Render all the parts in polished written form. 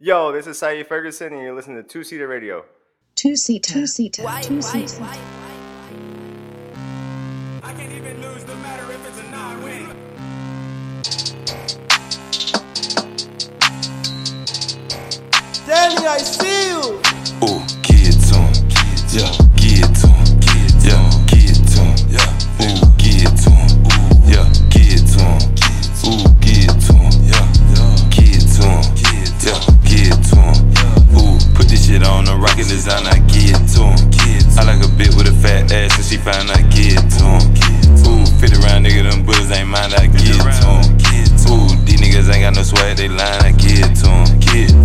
Yo, this is Saeed Ferguson, and you're listening to 2 Seater Radio. 2 Seater. 2 Seater. 2 Seater. I can't even lose, no matter if it's a non-win. Danny, I see you! Oh, get to him. Yeah, get to him. Yeah, get to him. Yeah, oh, get to him. Yeah, get to him. Oh, get to him. Yeah, get to him. Yeah, get to him. Ooh, put this shit on the rocket design, I get to him. I like a bitch with a fat ass and she find I get to him. Ooh, fit around nigga, them bullets ain't mine, I get to him. Ooh, these niggas ain't got no swag, they lying, I get to him.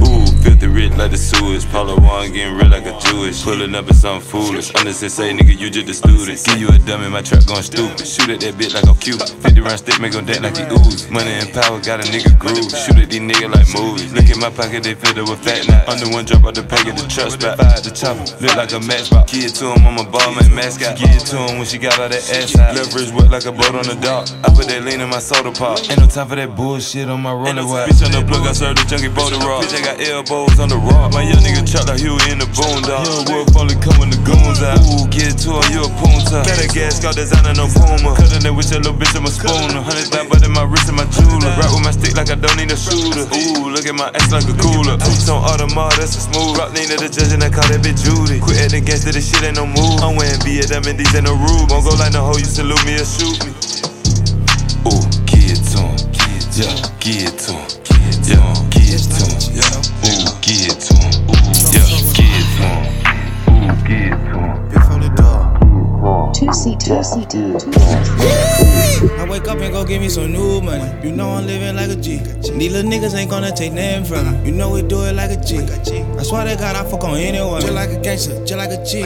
Ooh, filthy rich like the sewage. Polo one getting real like a Jewish. Pulling up at something foolish. Understand, say nigga, you just a student. Give you a dummy, my truck going stupid. Shoot at that bitch like a Cuban. 50 round stick, make him dance like he ooze. Money and power, got a nigga groove. Shoot at these niggas like movies. Look at my pocket, they filled it with fat now. Under one drop out the packet, the truck spot. Fire the chopper, look like a matchbox. Kid to him, I'm a ball man mascot. Give it to him when she got all that ass out. Leverage work like a boat on the dock. I put that lean in my soda pop. Ain't no time for that bullshit on my roller wire. Bitch on the plug, I serve the junkie boat rock. Bitch, I got elbows on the rock. My young nigga chopped like Huey in the boondog. Young wolf only come when the goons out. Ooh, get to him, you a punta. Got a gas car designer, no Puma. Cutting it with your little bitch, I'm a spooner. 100,000 butt in my wrist and my jeweler. Rock with my stick like I don't need a shooter. Ooh, look at my ass like a cooler. Two-tone Audemars, that's a smooth. Rock Nina the judge and I call that bitch Judy. Quit acting gangster, this shit ain't no move. I'm wearing Vietnam and these ain't no rules. Won't go like no hoe, you salute me or shoot me. Ooh, get to him. Yeah, get to him. Yeah, get to him. Ooh, get to him. Yeah, get to him. Ooh, get to him. You're from the door. 2 seat. I wake up and go give me some new money. You know I'm living like a G. These little niggas ain't gonna take nothing from me. You know we do it like a G. I swear to God I fuck on anyone. Just like a gangster, just like a G.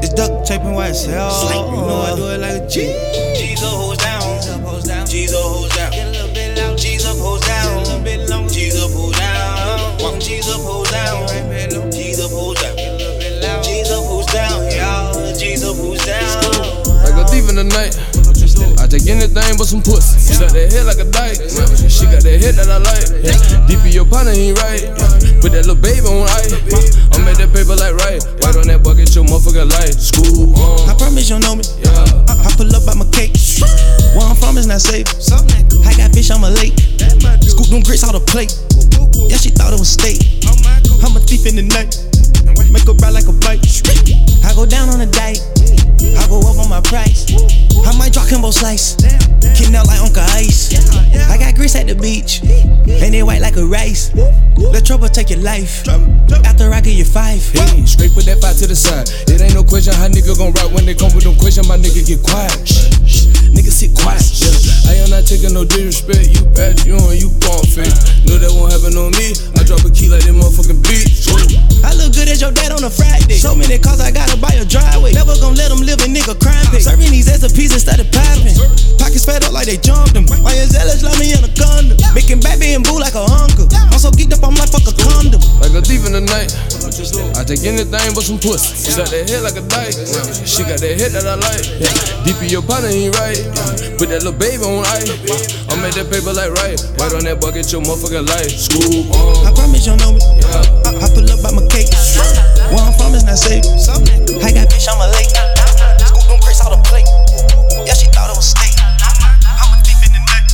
It's duct taping white as hell. You know I do it like a G. G's up, hoes down. G's up, hoes down. G's up, hoes down. G's up, hoes down. G's up, hoes down. G's up, hoes down. G's up, hoes down. Y'all, G's up, hoes down. Like a thief in the night, I take anything but some pussy. She got that head like a dyke. She got that head that I like. Deep in your partner, he right. Put that little baby on ice. I'm at that paper like right. Right on that bucket, your motherfucking life. School on. I promise you know me. I pull up by my cake. Where I'm from is not safe. I got fish on my lake. Scoop them grits out the plate. Yeah, she thought it was steak. I'm a thief in the night. Make her ride like a bike. I go down on a dike. I go up on my price. I might drop Kimbo Slice. Kicking out like Uncle Ice. I got grease at the beach, and they white like a rice. Let trouble take your life. After I get your five, hey, straight put that five to the side. It ain't no question how nigga gon' rock when they come with them question. My nigga get quiet. Nigga sit quiet. Yeah. I am not taking no disrespect. You bad, you on, you bomb fake. Know that won't happen on me. I drop a key like that motherfucking bitch. I look good as your dad on a Friday. So many cars I gotta buy a driveway. Never gon' let them live a nigga crime pig. Serving these SPs instead of popping. Pockets fed up like they jumped them. Why is Ellis like me in a condom? Making baby and boo like a uncle. I'm so geeked up, I'm like fuck a condom. Like a thief in the night, I take anything but some pussy. She got that head like a dyke. She got that head that I like. Deep in your partner, he right. Put that little baby on ice. I made that paper like right. Right on that bucket, your motherfucking life. School on. I promise you know me. I pull up by my cake. Where I'm from is not safe. I got bitch on my lake. Scoop them crates out the plate. Yeah, she thought it was steak. I'm a thief in the night.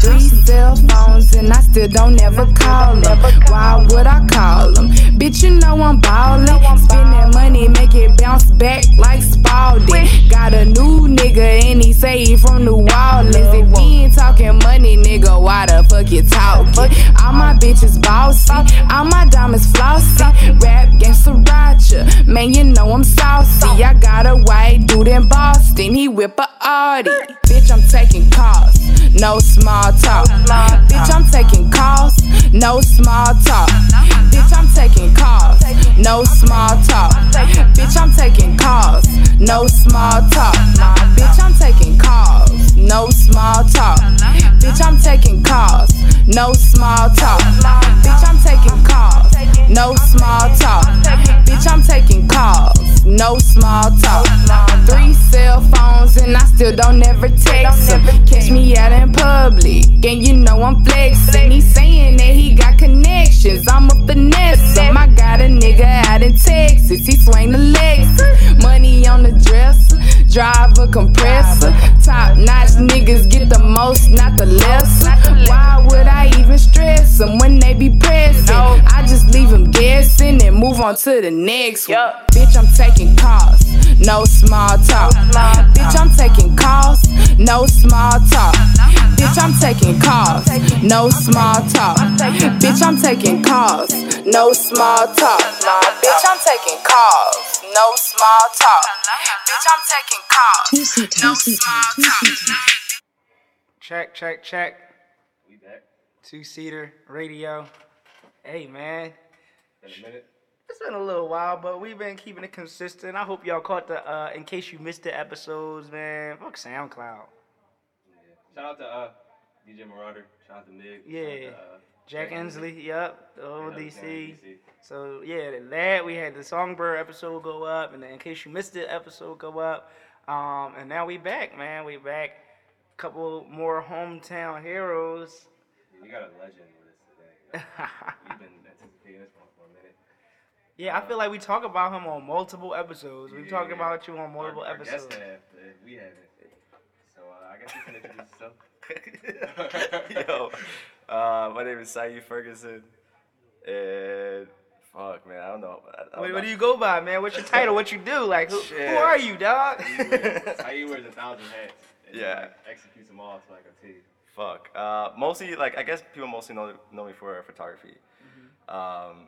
Three cell phones and I still don't ever call them. Why would I call them? Bitch, you know I'm ballin'. Spend that money, make it bounce back like Spalding. Got a new nigga and he say he from New Orleans. If he ain't talking money, nigga, why the fuck you talkin'? All my bitches bossy, all my diamonds flossy. Rap game sriracha, man, you know I'm saucy. I got a white dude in Boston, he whip a Audi. Bitch, I'm taking calls, no small talk. Bitch, I'm taking calls, no small talk. Bitch, I'm taking calls, no small talk. Bitch, I'm taking calls, no small talk. Bitch, I'm taking calls, no small talk. Bitch, I'm taking calls, no small talk. Bitch, I'm taking calls, no small talk. Bitch, I'm taking calls, no small talk. 3 cell phones and I still don't ever text them. Catch me out in public and you know I'm flexing. He saying that he got drive a compressor. Top notch niggas get the most, not the lesser. Why would I even stress them when they be pressing? I just leave them guessing and move on to the next one. Bitch, I'm taking calls, no small talk. Bitch, I'm taking calls, no small talk. Bitch, I'm taking calls, no small talk. Bitch, I'm taking calls, no small talk. Bitch, I'm taking calls, no small talk. Bitch, I'm taking calls, no small talk. Check, check, check. We back. 2 Seater Radio. Hey, man. Been a minute. It's been a little while, but we've been keeping it consistent. I hope y'all caught the, in case you missed the episodes, man. Fuck SoundCloud. Yeah. Shout out to DJ Marauder. Shout out to Mig. Yeah. Jack Ensley. Yep. The old DC. So, yeah, that we had the Songbird episode go up, and the In Case You Missed It episode go up. And now we back, man. We back. A couple more hometown heroes. You got a legend with us today. We've been anticipating this one for a minute. Yeah, I feel like we talk about him on multiple episodes. We talked about you on multiple episodes. We haven't. So I guess you can introduce yourself. Yo, my name is Saeed Ferguson, and fuck, man, I don't know. What do you go by, man? What's your title? What you do? Like, who are you, dog? Saeed wears 1,000 hats. And like, executes them all to like a T. Fuck. Mostly, like, I guess people mostly know me for photography. Mm-hmm.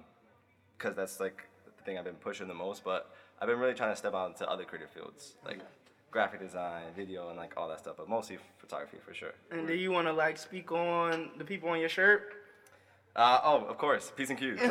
Because that's like the thing I've been pushing the most, but I've been really trying to step out into other creative fields, like graphic design, video, and like all that stuff, but mostly photography for sure. And do you want to like speak on the people on your shirt? Oh, of course, P's and Q's. Yo,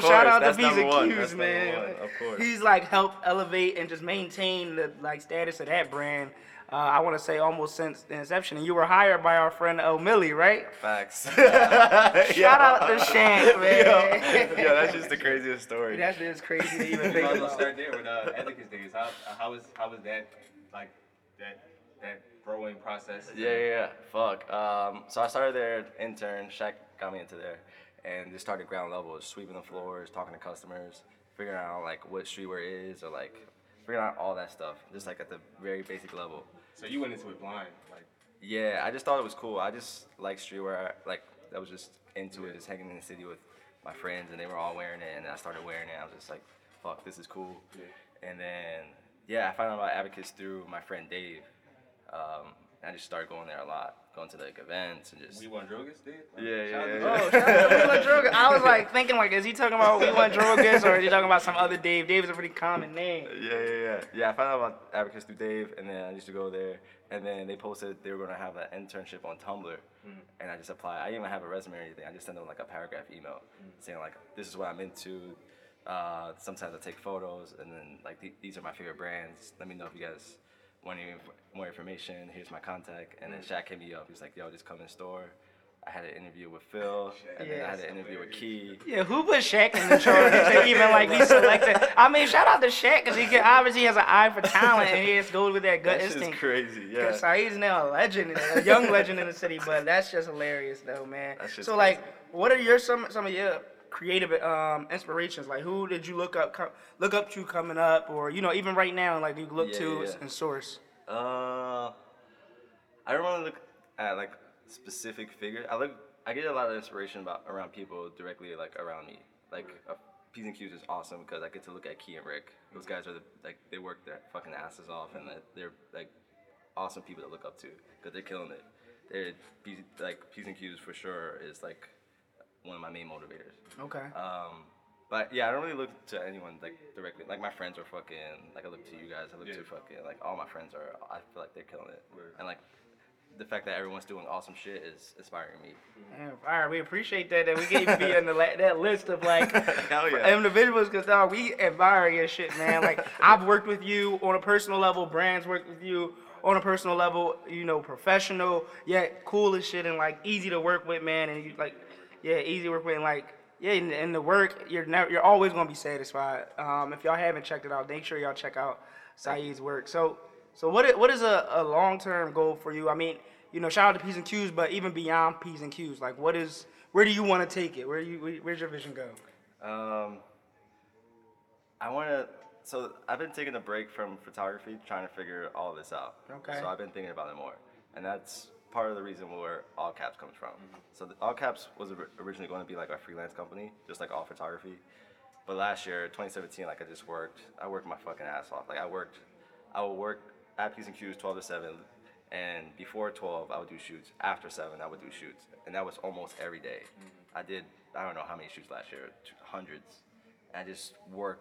shout out to P's and Q's, man. Of course. He's like helped elevate and just maintain the like status of that brand. I want to say almost since the inception, and you were hired by our friend O'Millie, right? Facts. Shout out to Shaq, man. Yo, that's just the craziest story. That's just crazy to even think about. Start there with Ethicus Days. How was that, like that growing process? Yeah. Fuck. So I started there, intern. Shaq got me into there, and just started ground level, sweeping the floors, talking to customers, figuring out like what streetwear is, or like figuring out all that stuff, just like at the very basic level. So you went into it blind, like? Yeah, I just thought it was cool. I just liked streetwear. Like I was just into it, just hanging in the city with my friends, and they were all wearing it, and I started wearing it. I was just like, "Fuck, this is cool." Yeah. And then, I found out about Abacus through my friend Dave. And I just started going there a lot, going to like events and just. We Want Drogas, dude. Yeah. Oh, shout out to We Want Drogas. I was like thinking, like, is he talking about We Want Drogas, or is he talking about some other Dave? Dave is a pretty common name. Yeah. Yeah, I found out about Abacus through Dave, and then I used to go there. And then they posted they were going to have an internship on Tumblr, and I just applied. I didn't even have a resume or anything. I just sent them like a paragraph email saying like, this is what I'm into. Sometimes I take photos, and then like these are my favorite brands. Let me know if you guys want any more information. Here's my contact. And then Shaq hit me up. He's like, yo, just come in store. I had an interview with Phil, and then I had an interview with Key. Yeah, who put Shaq in the charge to even like be selected? I mean, shout out to Shaq, because he obviously has an eye for talent, and he just goes with that gut instinct. That's crazy, yeah. Because Saeed's now a legend, a young legend in the city, but that's just hilarious, though, man. So, like, crazy. What are your some of your creative inspirations? Like, who did you look up to coming up, or even right now, like, do you look to and source? I don't want to look at like specific figures. I get a lot of inspiration around people directly, like around me. Like P's and Q's is awesome because I get to look at Key and Rick. Those guys are they work their fucking asses off, and they're like awesome people to look up to because they're killing it. P's and Q's for sure is like one of my main motivators. Okay. But yeah, I don't really look to anyone like directly. Like my friends are fucking like I look to you guys. I look to fucking like all my friends are. I feel like they're killing it, and like. The fact that everyone's doing awesome shit is inspiring me. Yeah, all right, we appreciate that we can even be on that list of like individuals, because dog, we admire your shit, man. Like I've worked with you on a personal level, brands worked with you on a personal level, professional, yet cool as shit and like easy to work with, man. And you like, easy to work with, and like. Yeah, and the work, you're always gonna be satisfied. If y'all haven't checked it out, make sure y'all check out Saeed's work. So what is a long-term goal for you? I mean, shout out to P's and Q's, but even beyond P's and Q's, like where do you want to take it? Where's your vision go? I want to So I've been taking a break from photography, trying to figure all this out. Okay. So I've been thinking about it more, and that's part of the reason where All Caps comes from. Mm-hmm. So All Caps was originally going to be like a freelance company, just like all photography. But last year, 2017, like I worked my fucking ass off. Like I would work at P's and Q's 12 to 7, and before 12 I would do shoots. After 7 I would do shoots, and that was almost every day. Mm-hmm. I don't know how many shoots last year, hundreds. And I just work.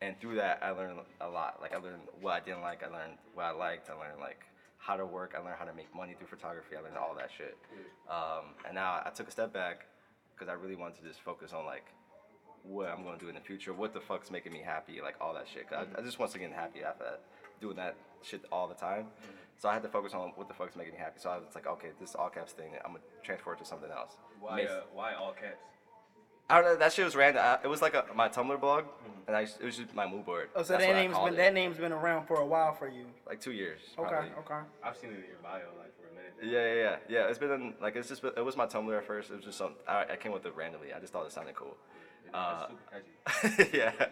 And through that, I learned a lot. Like I learned what I didn't like, I learned what I liked, I learned like how to work, I learned how to make money through photography, I learned all that shit. And now I took a step back because I really wanted to just focus on like what I'm gonna do in the future, what the fuck's making me happy, like all that shit. 'Cause I just wasn't getting happy after that, doing that shit all the time. Mm-hmm. So I had to focus on what the fuck's making me happy. So I was like, okay, this All Caps thing, I'm gonna transfer it to something else. Why All Caps? I don't know, that shit was random. It was like my Tumblr blog, and it was just my mood board. Oh, so that name's been around for a while for you? Like 2 years, probably. Okay. I've seen it in your bio like for a minute. Yeah. It's been like it was my Tumblr at first. It was just something I came up with it randomly. I just thought it sounded cool. That's super catchy. Yeah.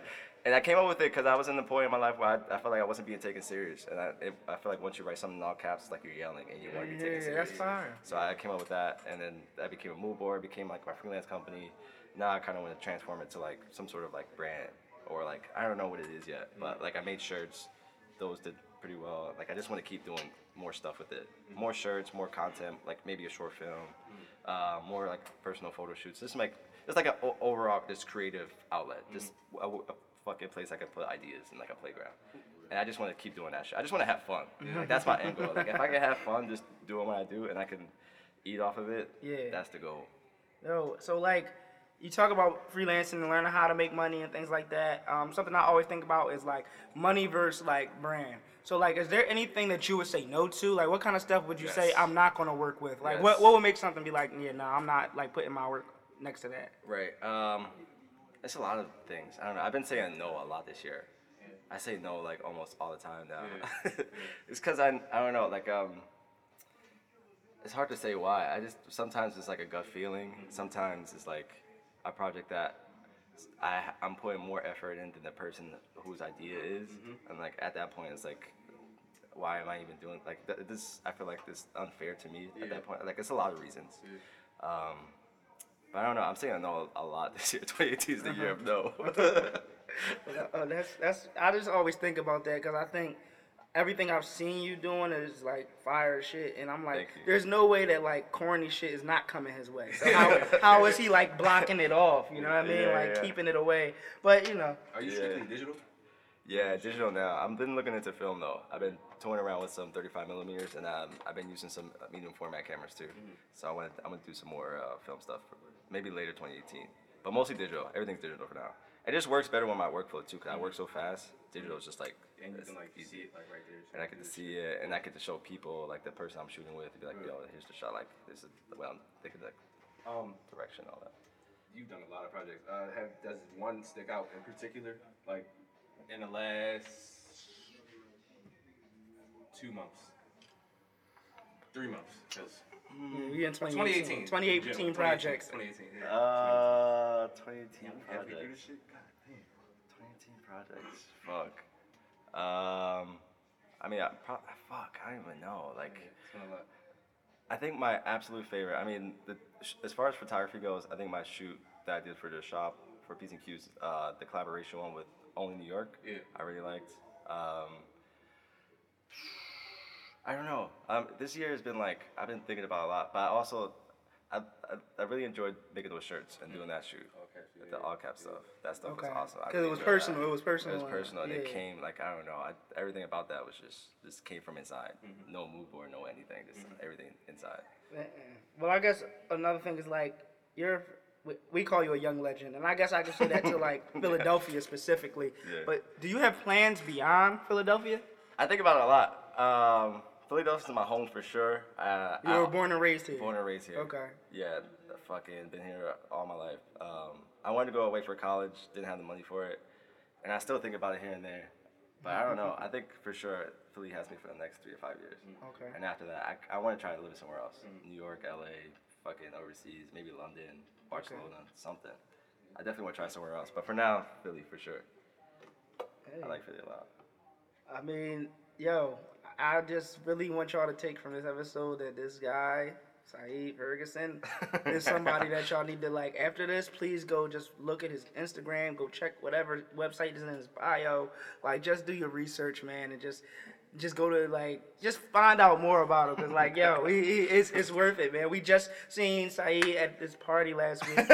And I came up with it because I was in the point in my life where I felt like I wasn't being taken serious, and I feel like once you write something in all caps, like you're yelling and you want to be taken serious. Yeah, that's fine. So I came up with that, and then that became a mood board, became like my freelance company. Now I kind of want to transform it to like some sort of like brand, or like I don't know what it is yet, but like I made shirts, those did pretty well. Like I just want to keep doing more stuff with it, more shirts, more content, like maybe a short film, more like personal photo shoots. It's like an overall just creative outlet, just a fucking place I can put ideas in, like a playground. And I just want to keep doing that shit. I just want to have fun. Like that's my end goal. Like if I can have fun just doing what I do and I can eat off of it, that's the goal. No, so like you talk about freelancing and learning how to make money and things like that. Something I always think about is like money versus like brand. So like, is there anything that you would say no to? Like, what kind of stuff would you say I'm not gonna work with? Like, what would make something be like, I'm not like putting my work next to that? Right. It's a lot of things. I don't know. I've been saying no a lot this year. I say no like almost all the time now. Yeah. It's because I don't know, like it's hard to say why. I just sometimes it's like a gut feeling. Sometimes it's like a project that I'm putting more effort in than the person whose idea is, and like at that point it's like, why am I even doing like this? I feel like this unfair to me at that point. Like it's a lot of reasons, but I don't know. I'm saying no a lot this year. 2018 is the year of no. I just always think about that because I think everything I've seen you doing is like fire shit, and I'm like, there's no way that like corny shit is not coming his way. So how is he like blocking it off? You know what I mean? Keeping it away. But Are you strictly digital? Yeah, digital now. I've been looking into film though. I've been toying around with some 35 millimeters, and I've been using some medium format cameras too. So I'm gonna do some more film stuff, maybe later 2018. But mostly digital. Everything's digital for now. It just works better with my workflow too, because I work so fast. Digital is just like, and you can like easy. See it like right there. And I get to see it, and I get to show people like the person I'm shooting with, and be like, yo, here's the shot. Like this is the way I'm thinking, like direction, all that. You've done a lot of projects. Does one stick out in particular? Like in the last 3 months, because. We in 2018. 2018 projects. 2018. 2018 projects. Fuck. I don't even know. Like, I think my absolute favorite. I mean, as far as photography goes, I think my shoot that I did for the shop for P's and Q's, the collaboration one with Only New York. Yeah. I really liked. I don't know. This year has been like, I've been thinking about a lot, but I really enjoyed making those shirts and doing that shoot. Okay. So the all cap stuff. That stuff was awesome. Because it was personal. It was personal. And it came like, I don't know. Everything about that was just came from inside. Mm-hmm. No mood board, no anything. Just everything inside. Well, I guess another thing is like, we call you a young legend, and I guess I can say that to like Philadelphia specifically. Yeah. But do you have plans beyond Philadelphia? I think about it a lot. Philadelphia is my home for sure. You were born and raised here? Born and raised here. Okay. Yeah, fucking been here all my life. I wanted to go away for college, didn't have the money for it, and I still think about it here and there. But I don't know, I think for sure Philly has me for the next 3 or 5 years. Okay. And after that, I want to try to live somewhere else. New York, LA, fucking overseas, maybe London, Barcelona, something. I definitely want to try somewhere else, but for now, Philly for sure. Hey. I like Philly a lot. I mean, yo, I just really want y'all to take from this episode that this guy, Saeed Ferguson, is somebody that y'all need to like. After this, please go just look at his Instagram, go check whatever website is in his bio. Like, just do your research, man, and just go to like, just find out more about him, cause like, yo, it's worth it, man. We just seen Saeed at this party last week called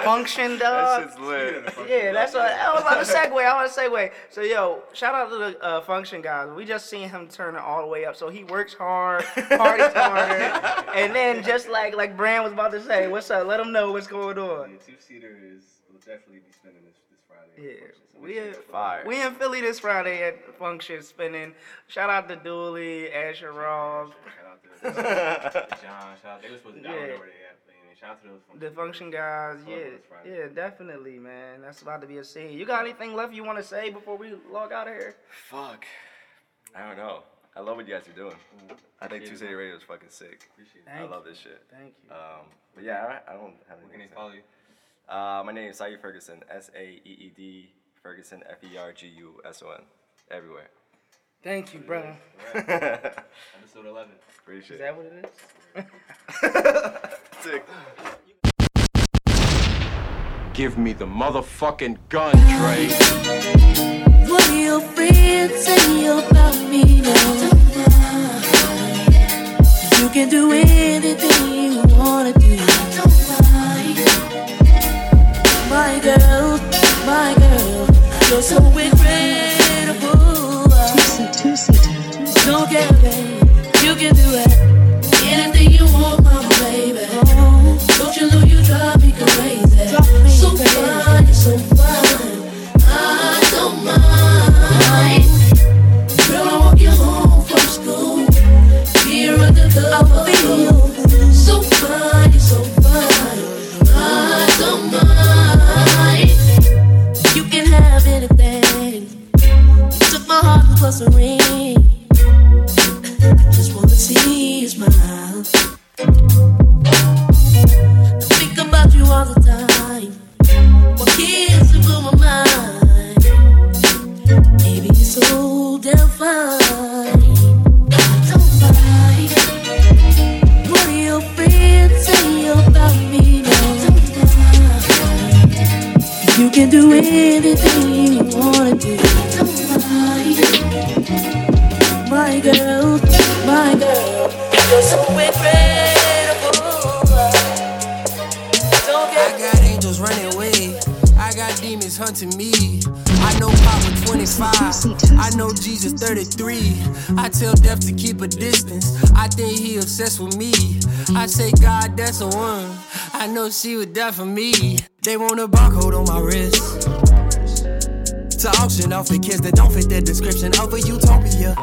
Function, dog. That shit's lit. Yeah, that's what I was about to segue. So yo, shout out to the Function guys. We just seen him turning all the way up. So he works hard, parties harder, and then just like Brand was about to say, what's up? Let him know what's going on. Yeah, 2 Seater will definitely be spending this Friday. Yeah. We in Philly this Friday at Function spinning. Shout out to Dooley, Asheroff. Shout out to John. Shout out. They were supposed to down over there. Shout out to those Function. The Function guys. Yeah, definitely, man. That's about to be a scene. You got anything left you want to say before we log out of here? Fuck. I don't know. I love what you guys are doing. I think 2 Seater Radio is fucking sick. Appreciate it. I love this shit. Thank you. But yeah, I don't have anything. Where can they follow you? My name is Saeed Ferguson. SAEED. Ferguson, Ferguson. Everywhere. Thank you, brother. Episode 11. Appreciate it. Is that what it is? Sick. Give me the motherfucking gun, Trey. What do your friends say about me now? You can do anything you want to do. My girl, my girl. You're so incredible. Two-seater. Don't care, babe. You can do it. Anything you want, mama, baby. Don't you know you drive me crazy? So fine, you're so fine. I don't mind. Girl, I walk you home from school. Here at the club, I feel so fine, you're so fine. I don't mind. You can have anything. You took my heart and plus a ring. I just wanna see you smile. I think about you all the time. What kids you blew my mind. Baby, you're so damn fine. I don't mind. What do your friends say about me now? You can do anything you wanna do. My girl, my girl, you're so incredible. Don't get I got angels running away. I got demons hunting me. I know Papa 25. I know Jesus 33. I tell death to keep a distance. I think he obsessed with me. I say God, that's the one. I know she would die for me. They want a barcode on my wrist to auction off the kids that don't fit that description of a utopia.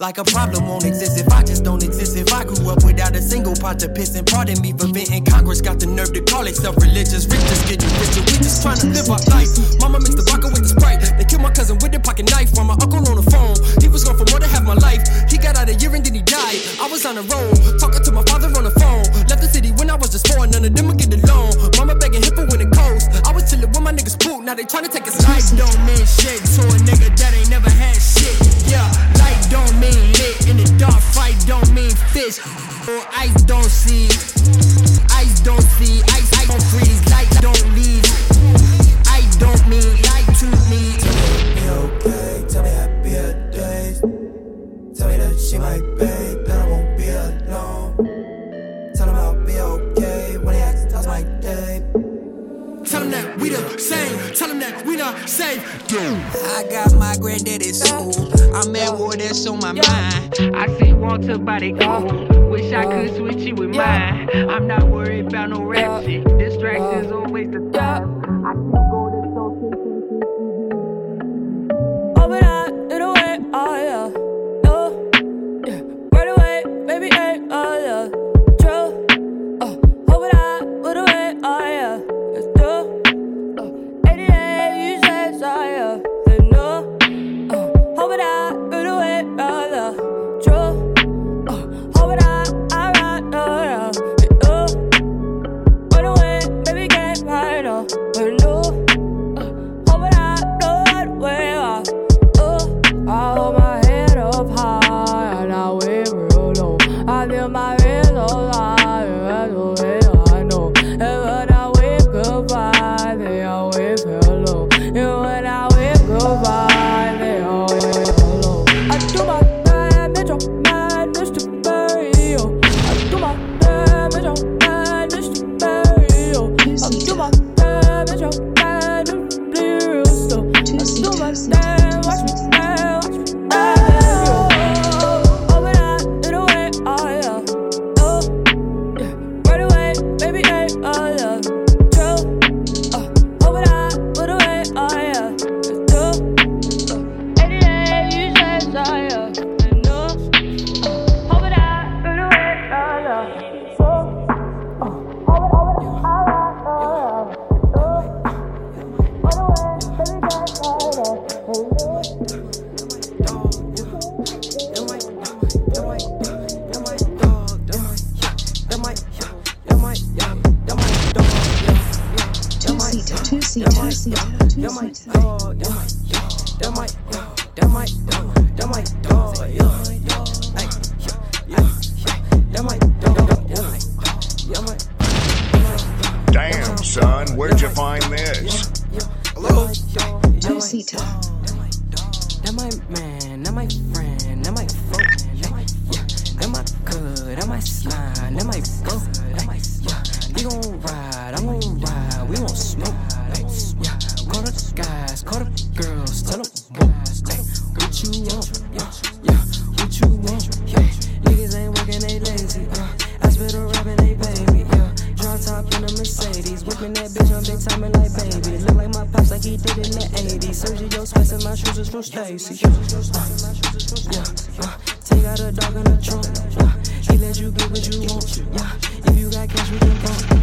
Like a problem won't exist if I just don't exist. If I grew up without a single pot to piss, and pardon me for venting, Congress got the nerve to call itself religious. Rich just getting richer, we just trying to live our life. Mama mixed the vodka with the Sprite. They killed my cousin with the pocket knife. While my uncle on the phone, he was gone for more than half my life. He got out a year and then he died. I was on the road, talking to my father on the phone. Left the city when I was just born, none of them would get along. Mama begging him for when it coast. I was chilling with my niggas poop, now they trying to take his life. Don't mean shit to a nigga that ain't never had shit. Yeah, life don't mean lit in the dark. Fight don't mean fish. Oh, ice don't see. Ice don't see. Ice don't freeze. Light don't leave. I don't mean light to me. Okay, tell me happier days. Tell me that she might beg, that I won't be alone. Tell him I'll be okay when he asks, how's my day? Tell him that we the same. Tell him that we not safe. I got my granddaddy's soul. I'm at war, that's on my mind. I see Walter body go. Wish I could switch you with mine. I'm not worried about no rap shit. Distractions always the time. I still go to so open up in a way, oh yeah. Oh, yeah. Right away, baby, hey, oh yeah. True, oh, open up with a way, oh yeah. Baby, get Damn, son, where'd you find this? Hello? 2 Seater. Am I man? Am I friend? Am I friend? Am I good? Am I slime? Am I broke? You gon' ride, I'm gon' ride, we won't smoke. Call the guys, call the girls, tell them what you want. What you want? Niggas ain't working, they lazy. I spit a rap and they baby. Drop top in a Mercedes, whipping that bitch on big time and like baby. Look like my pops like he did in the 80s. Sergio Spice and my shoes is from Stacy. Take out a dog in the trunk. He let you get what you want. If you got cash, we can go.